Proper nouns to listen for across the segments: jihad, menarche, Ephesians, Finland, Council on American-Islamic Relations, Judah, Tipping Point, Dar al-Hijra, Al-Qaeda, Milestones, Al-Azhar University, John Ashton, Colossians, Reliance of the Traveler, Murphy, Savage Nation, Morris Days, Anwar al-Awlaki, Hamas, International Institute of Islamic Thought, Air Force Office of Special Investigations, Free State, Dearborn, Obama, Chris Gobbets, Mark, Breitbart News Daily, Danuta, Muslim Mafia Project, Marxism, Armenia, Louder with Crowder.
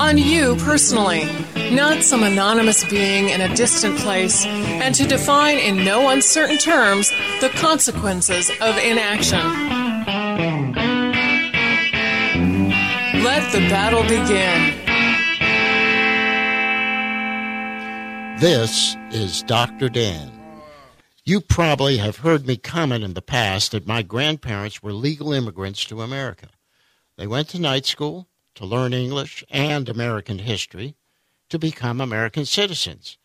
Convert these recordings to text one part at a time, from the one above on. on you personally, not some anonymous being in a distant place, and to define in no uncertain terms the consequences of inaction. Let the battle begin. This is Dr. Dan. You probably have heard me comment in the past that my grandparents were legal immigrants to America. They went to night school to learn English and American history, to become American citizens.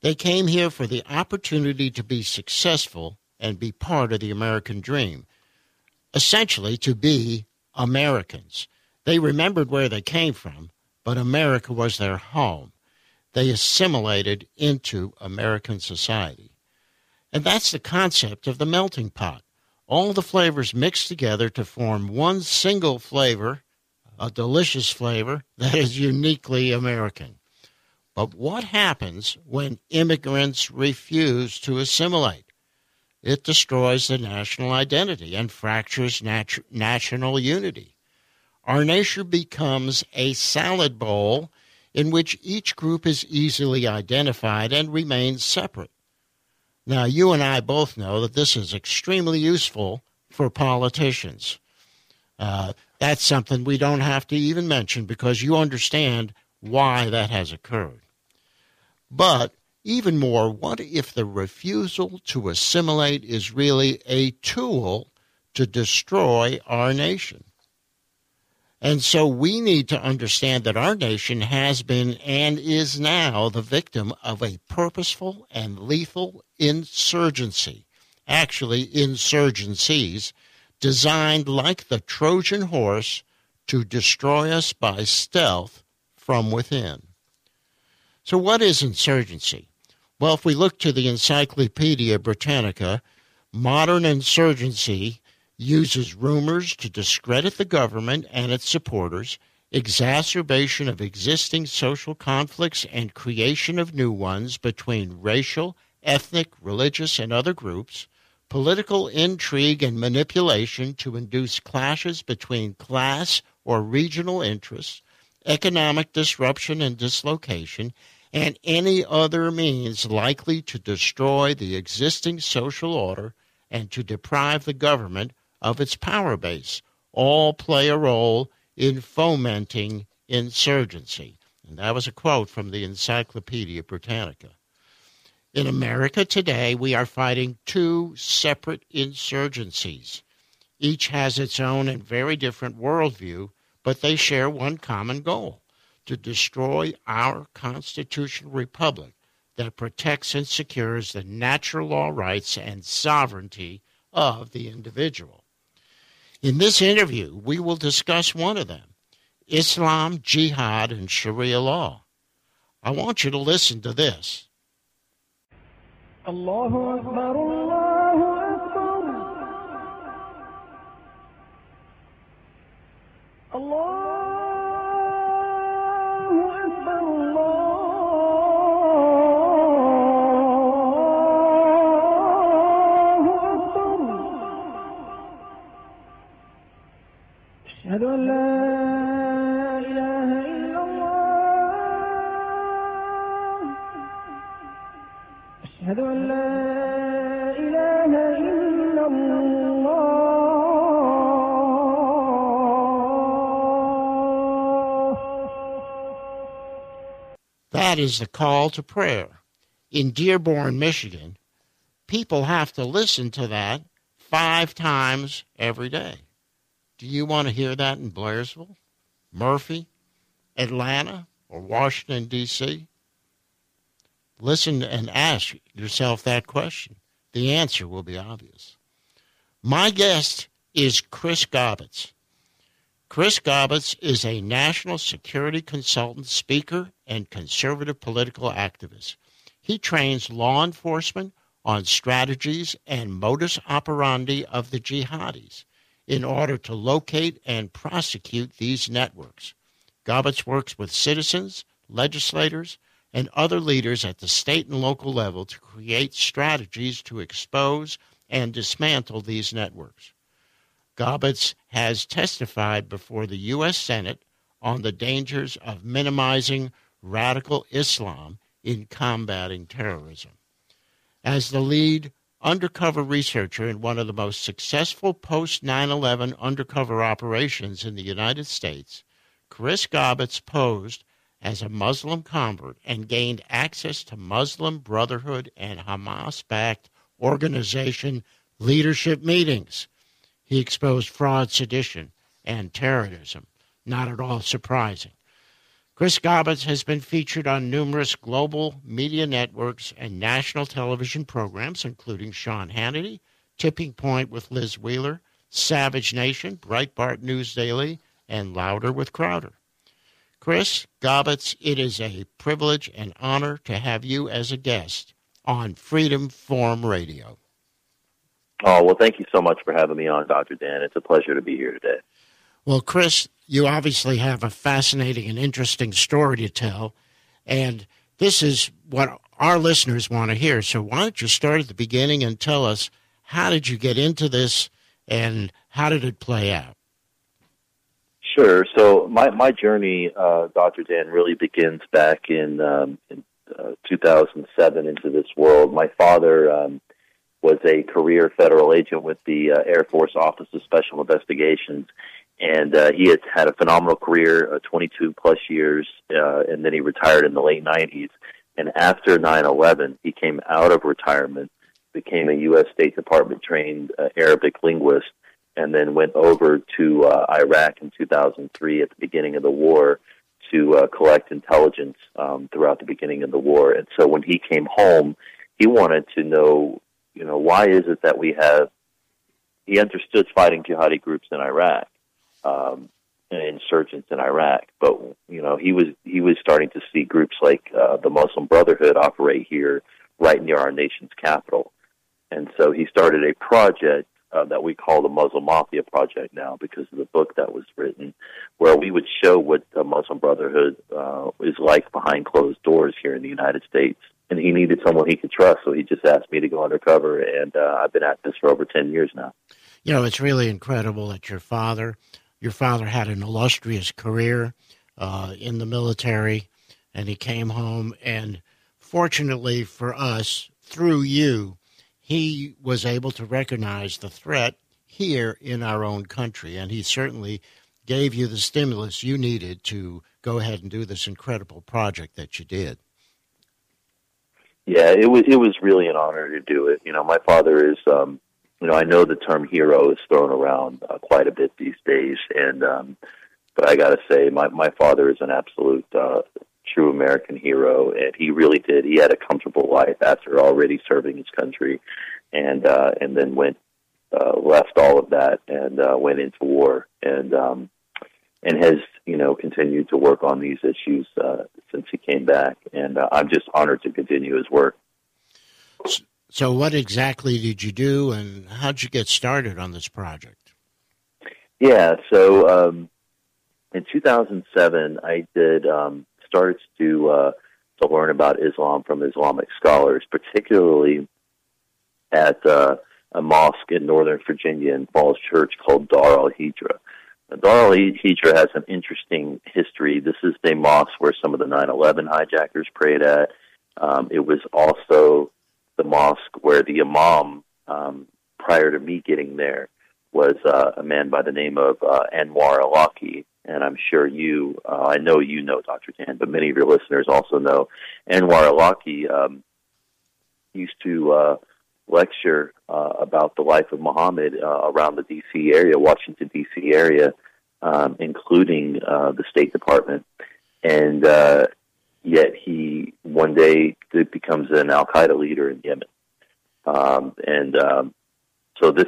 They came here for the opportunity to be successful and be part of the American dream, essentially to be Americans. They remembered where they came from, but America was their home. They assimilated into American society. And that's the concept of the melting pot. All the flavors mixed together to form one single flavor, a delicious flavor that is uniquely American. But what happens when immigrants refuse to assimilate? It destroys the national identity and fractures national unity. Our nation becomes a salad bowl in which each group is easily identified and remains separate. Now, you and I both know that this is extremely useful for politicians. That's something we don't have to even mention because you understand why that has occurred. But even more, what if the refusal to assimilate is really a tool to destroy our nation? And so we need to understand that our nation has been and is now the victim of a purposeful and lethal insurgency, actually insurgencies, designed like the Trojan horse to destroy us by stealth from within. So what is insurgency? Well, if we look to the Encyclopedia Britannica, modern insurgency uses rumors to discredit the government and its supporters, exacerbation of existing social conflicts and creation of new ones between racial, ethnic, religious, and other groups, political intrigue and manipulation to induce clashes between class or regional interests, economic disruption and dislocation, and any other means likely to destroy the existing social order and to deprive the government of its power base, all play a role in fomenting insurgency. And that was a quote from the Encyclopedia Britannica. In America today, we are fighting two separate insurgencies. Each has its own and very different worldview, but they share one common goal, to destroy our constitutional republic that protects and secures the natural law rights and sovereignty of the individual. In this interview, we will discuss one of them, Islam, Jihad, and Sharia law. I want you to listen to this. Allahu Akbar, Allahu Allahu Akbar, Allahu Akbar. Ashhadu an la ilaha illallah. Ashhadu an la ilaha illallah. That is the call to prayer. In Dearborn, Michigan, people have to listen to that 5 times every day. Do you want to hear that in Blairsville, Murphy, Atlanta or Washington, D.C.? Listen and ask yourself that question. The answer will be obvious. My guest is Chris Gobbets. Chris Gobbets is a national security consultant, speaker, and conservative political activist. He trains law enforcement on strategies and modus operandi of the jihadis in order to locate and prosecute these networks. Gobbets works with citizens, legislators, and other leaders at the state and local level to create strategies to expose and dismantle these networks. Gobbets has testified before the U.S. Senate on the dangers of minimizing radical Islam in combating terrorism. As the lead undercover researcher in one of the most successful post-9/11 undercover operations in the United States, Chris Gobbets posed as a Muslim convert and gained access to Muslim Brotherhood and Hamas-backed organization leadership meetings. He exposed fraud, sedition, and terrorism. Not at all surprising. Chris Gobbets has been featured on numerous global media networks and national television programs, including Sean Hannity, Tipping Point with Liz Wheeler, Savage Nation, Breitbart News Daily, and Louder with Crowder. Chris Gobbets, it is a privilege and honor to have you as a guest on Freedom Forum Radio. Oh, well, thank you so much for having me on, Dr. Dan. It's a pleasure to be here today. Well, Chris, you obviously have a fascinating and interesting story to tell, and this is what our listeners want to hear. So why don't you start at the beginning and tell us, how did you get into this, and how did it play out? Sure. So my journey, Dr. Dan, really begins back in 2007 into this world. My father was a career federal agent with the Air Force Office of Special Investigations, and he had a phenomenal career, 22-plus years, and then he retired in the late 90s. And after 9/11, he came out of retirement, became a U.S. State Department-trained Arabic linguist, and then went over to Iraq in 2003 at the beginning of the war to collect intelligence throughout the beginning of the war. And so when he came home, he wanted to know, why is it that we have... He understood fighting jihadi groups in Iraq, and insurgents in Iraq, but, he was starting to see groups like the Muslim Brotherhood operate here right near our nation's capital. And so he started a project that we call the Muslim Mafia Project now because of the book that was written, where we would show what the Muslim Brotherhood is like behind closed doors here in the United States. And he needed someone he could trust, so he just asked me to go undercover, and I've been at this for over 10 years now. It's really incredible that your father had an illustrious career in the military, and he came home, and fortunately for us, through you, he was able to recognize the threat here in our own country, and he certainly gave you the stimulus you needed to go ahead and do this incredible project that you did. Yeah, it was really an honor to do it. My father is, I know the term hero is thrown around quite a bit these days, and but I got to say, my father is an absolute true American hero, and he really did. He had a comfortable life after already serving his country, and then left all of that and went into war, and has continued to work on these issues since he came back, and I'm just honored to continue his work. So what exactly did you do, and how did you get started on this project? Yeah, so in 2007, I did... started to learn about Islam from Islamic scholars, particularly at a mosque in northern Virginia in Falls Church called Dar al-Hijra. Dar al-Hijra has an interesting history. This is the mosque where some of the 9/11 hijackers prayed at. It was also the mosque where the imam, prior to me getting there, was a man by the name of Anwar al-Awlaki. And I'm sure I know you know, Dr. Dan, but many of your listeners also know Anwar al-Awlaki used to lecture about the life of Muhammad around the D.C. area, Washington, D.C. area, including the State Department. and yet he one day becomes an Al-Qaeda leader in Yemen. So this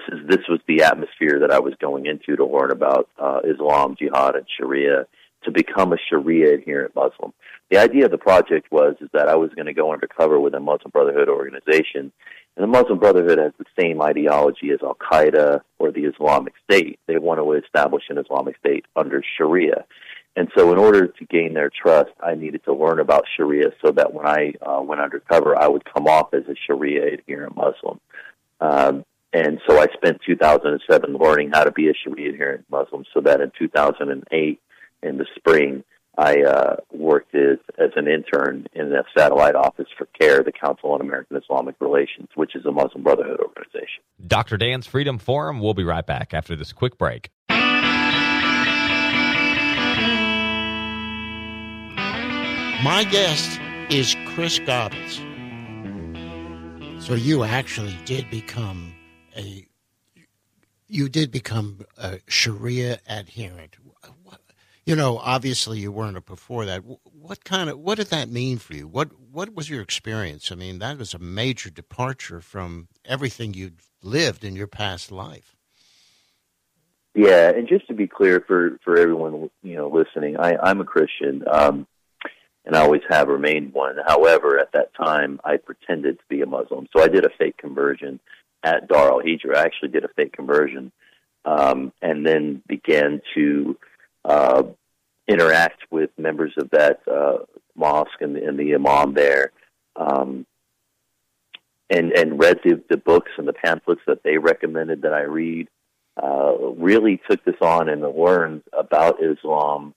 was the atmosphere that I was going into to learn about Islam, jihad, and Sharia, to become a Sharia adherent Muslim. The idea of the project was that I was going to go undercover with a Muslim Brotherhood organization, and the Muslim Brotherhood has the same ideology as Al-Qaeda or the Islamic State. They want to establish an Islamic State under Sharia. And so in order to gain their trust, I needed to learn about Sharia so that when I went undercover, I would come off as a Sharia adherent Muslim. And so I spent 2007 learning how to be a Sharia adherent Muslim, so that in 2008, in the spring, I worked as an intern in the satellite office for CAIR, the Council on American-Islamic Relations, which is a Muslim Brotherhood organization. Dr. Dan's Freedom Forum. We'll be right back after this quick break. My guest is Chris Gobbets. So you actually did become a Sharia adherent. You know, obviously you weren't before that. What did that mean for you? What was your experience? I mean, that was a major departure from everything you'd lived in your past life. Yeah, and just to be clear for everyone, listening, I'm a Christian, and I always have remained one. However, at that time, I pretended to be a Muslim, so I did a fake conversion at Dar al-Hijra. I actually did a fake conversion, and then began to interact with members of that mosque and the imam there, and read the books and the pamphlets that they recommended that I read. Really took this on and learned about Islam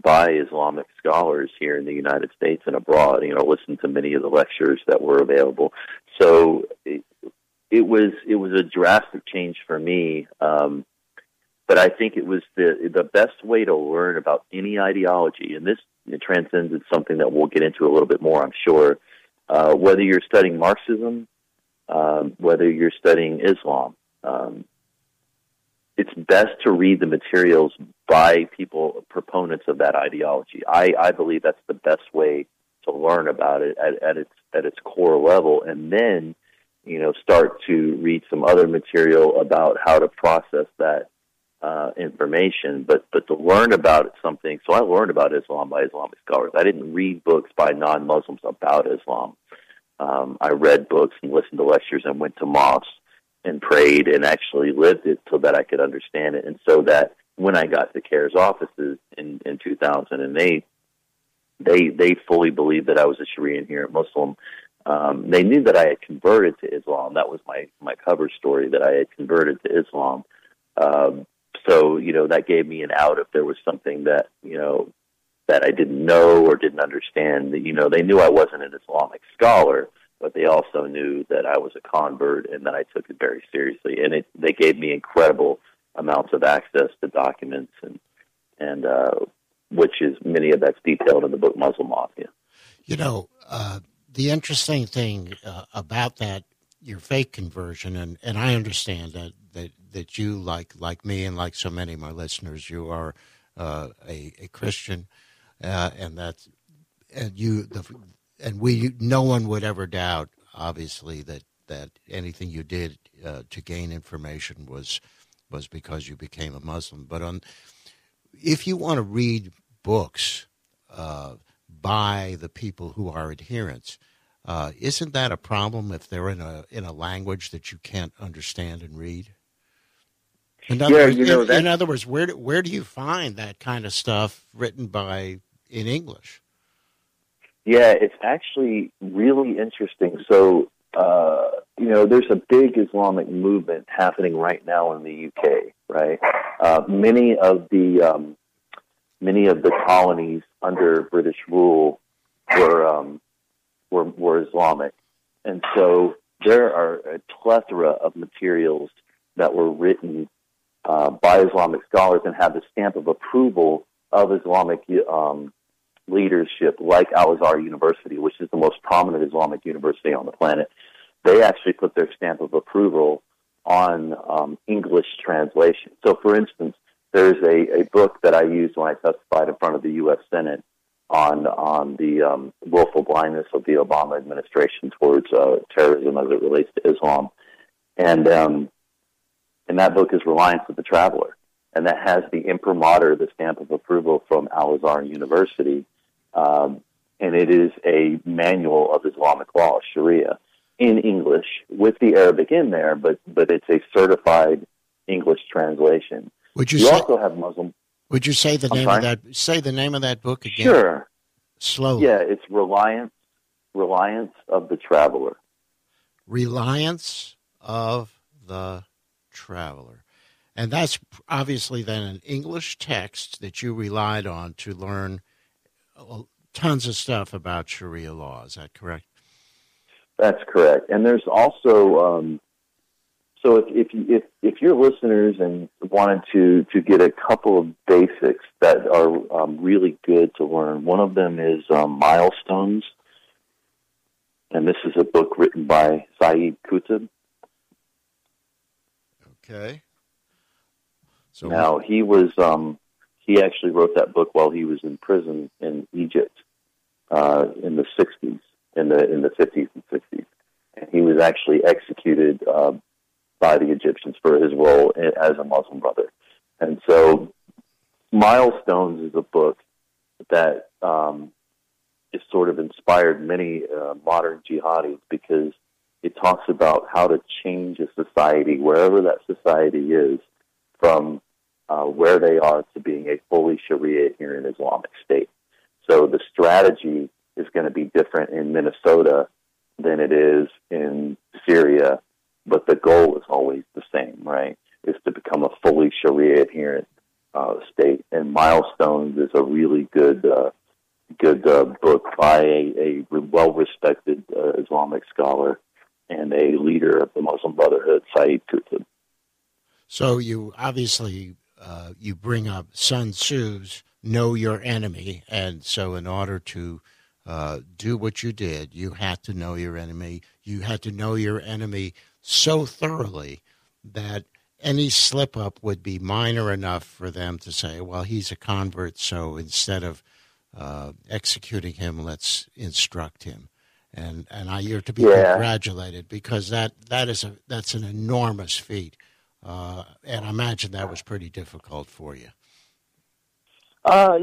by Islamic scholars here in the United States and abroad. Listened to many of the lectures that were available. So it was a drastic change for me. But I think it was the best way to learn about any ideology, and this transcends something that we'll get into a little bit more, I'm sure. Whether you're studying Marxism, whether you're studying Islam, it's best to read the materials by people, proponents of that ideology. I believe that's the best way to learn about it at its core level, and then start to read some other material about how to process that information, but to learn about it something. So I learned about Islam by Islamic scholars. I didn't read books by non-Muslims about Islam. I read books and listened to lectures and went to mosques and prayed and actually lived it so that I could understand it. And so that when I got to CAIR's offices in 2008, they fully believed that I was a Sharia adherent Muslim. They knew that I had converted to Islam. That was my cover story, that I had converted to Islam. So that gave me an out if there was something that, that I didn't know or didn't understand. They knew I wasn't an Islamic scholar, but they also knew that I was a convert and that I took it very seriously. And they gave me incredible amounts of access to documents, and which is many of that's detailed in the book Muslim Mafia. The interesting thing about that, your fake conversion, and I understand that you, like me and like so many of my listeners, you are a Christian, no one would ever doubt, obviously, that anything you did to gain information was because you became a Muslim. But if you want to read books by the people who are adherents, isn't that a problem if they're in a language that you can't understand and read? In other words, where do you find that kind of stuff written in English? Yeah, it's actually really interesting. So, there's a big Islamic movement happening right now in the UK, right? Many of the colonies under British rule were Islamic, and so there are a plethora of materials that were written by Islamic scholars and have the stamp of approval of Islamic leadership, like Al-Azhar University, which is the most prominent Islamic university on the planet. They actually put their stamp of approval on English translation. So, for instance, there's a book that I used when I testified in front of the U.S. Senate on the willful blindness of the Obama administration towards terrorism as it relates to Islam. And that book is Reliance of the Traveler. And that has the imprimatur, the stamp of approval from Al-Azhar University. And it is a manual of Islamic law, Sharia, in English, with the Arabic in there, but it's a certified English translation. Would you say the name of that? Say the name of that book again. Sure. Slowly. Yeah, it's Reliance of the Traveler. Reliance of the Traveler, and that's obviously then an English text that you relied on to learn tons of stuff about Sharia law. Is that correct? That's correct. And there's also. So if your listeners and wanted to get a couple of basics that are really good to learn, one of them is Milestones, and this is a book written by Sayyid Qutb. Okay. So now he was he actually wrote that book while he was in prison in Egypt in the 60s, in the 50s and 60s, and he was actually executed. By the Egyptians for his role as a Muslim brother. And so Milestones is a book that is sort of inspired many modern jihadis because it talks about how to change a society, wherever that society is, from where they are to being a fully Sharia-adherent Islamic state. So the strategy is going to be different in Minnesota than it is in Syria, but the goal is always the same, right? Is to become a fully Sharia-adherent state. And Milestones is a really good book by a well-respected Islamic scholar and a leader of the Muslim Brotherhood, Sayyid Qutb. So you obviously you bring up Sun Tzu's "Know Your Enemy," and so in order to do what you did, you had to know your enemy. You had to know your enemy so thoroughly that any slip-up would be minor enough for them to say, well, he's a convert, so instead of executing him, let's instruct him. And you're to be congratulated because that's an enormous feat. And I imagine that was pretty difficult for you. I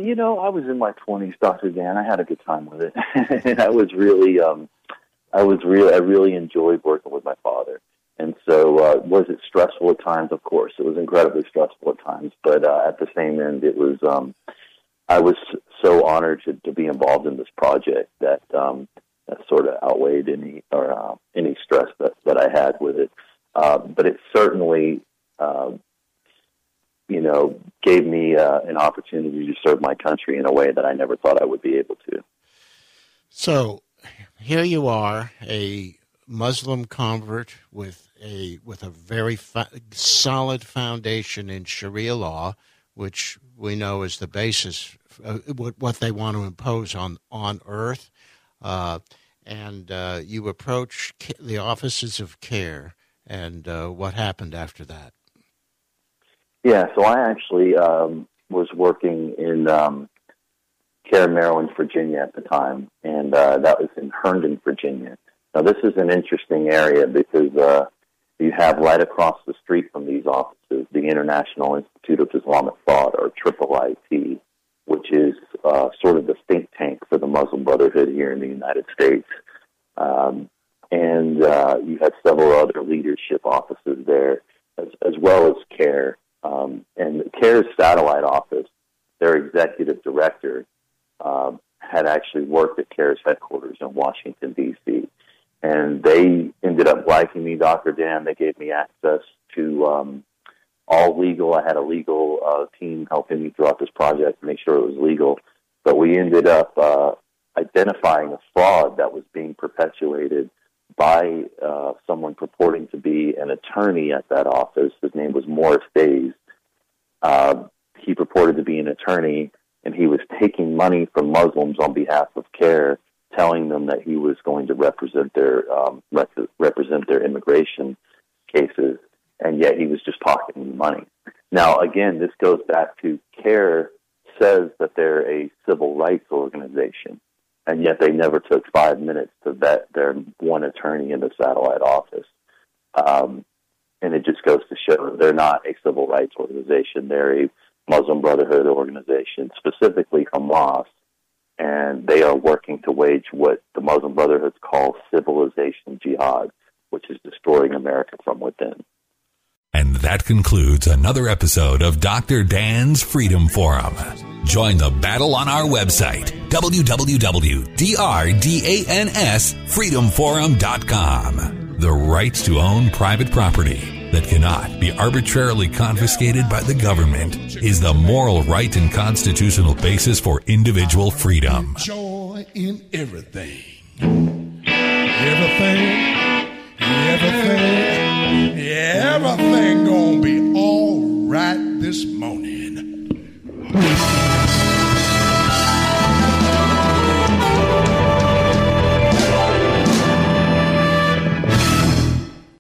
was in my 20s, Dr. Dan. I had a good time with it. And I was really... I really enjoyed working with my father. And so was it stressful at times? Of course. It was incredibly stressful at times. But at the same end, it was I was so honored to be involved in this project that that sort of outweighed any stress that I had with it. But it certainly, gave me an opportunity to serve my country in a way that I never thought I would be able to. So... here you are, a Muslim convert with a very solid foundation in Sharia law, which we know is the basis of what they want to impose on Earth. And you approach the offices of CARE, and what happened after that? Yeah, so I actually was working in... CARE, Maryland, Virginia at the time, and that was in Herndon, Virginia. Now, this is an interesting area because you have right across the street from these offices the International Institute of Islamic Thought, or IIIT, which is sort of the think tank for the Muslim Brotherhood here in the United States. And you had several other leadership offices there, as well as CARE. And CARE's satellite office, their executive director, had actually worked at CARE's headquarters in Washington, D.C. And they ended up liking me, Dr. Dan. They gave me access to all legal. I had a legal team helping me throughout this project to make sure it was legal. But we ended up identifying a fraud that was being perpetuated by someone purporting to be an attorney at that office. His name was Morris Days. He purported to be an attorney, and he was taking money from Muslims on behalf of CARE, telling them that he was going to represent their immigration cases, and yet he was just pocketing money. Now, again, this goes back to CARE says that they're a civil rights organization, and yet they never took 5 minutes to vet their one attorney in the satellite office. And it just goes to show they're not a civil rights organization. They're a Muslim Brotherhood organization, specifically Hamas, and they are working to wage what the Muslim Brotherhood calls civilization jihad, which is destroying America from within. And that concludes another episode of Dr. Dan's Freedom Forum. Join the battle on our website, www.drdansfreedomforum.com. The rights to own private property that cannot be arbitrarily confiscated by the government is the moral right and constitutional basis for individual freedom. Joy in everything. Everything gonna be all right this morning.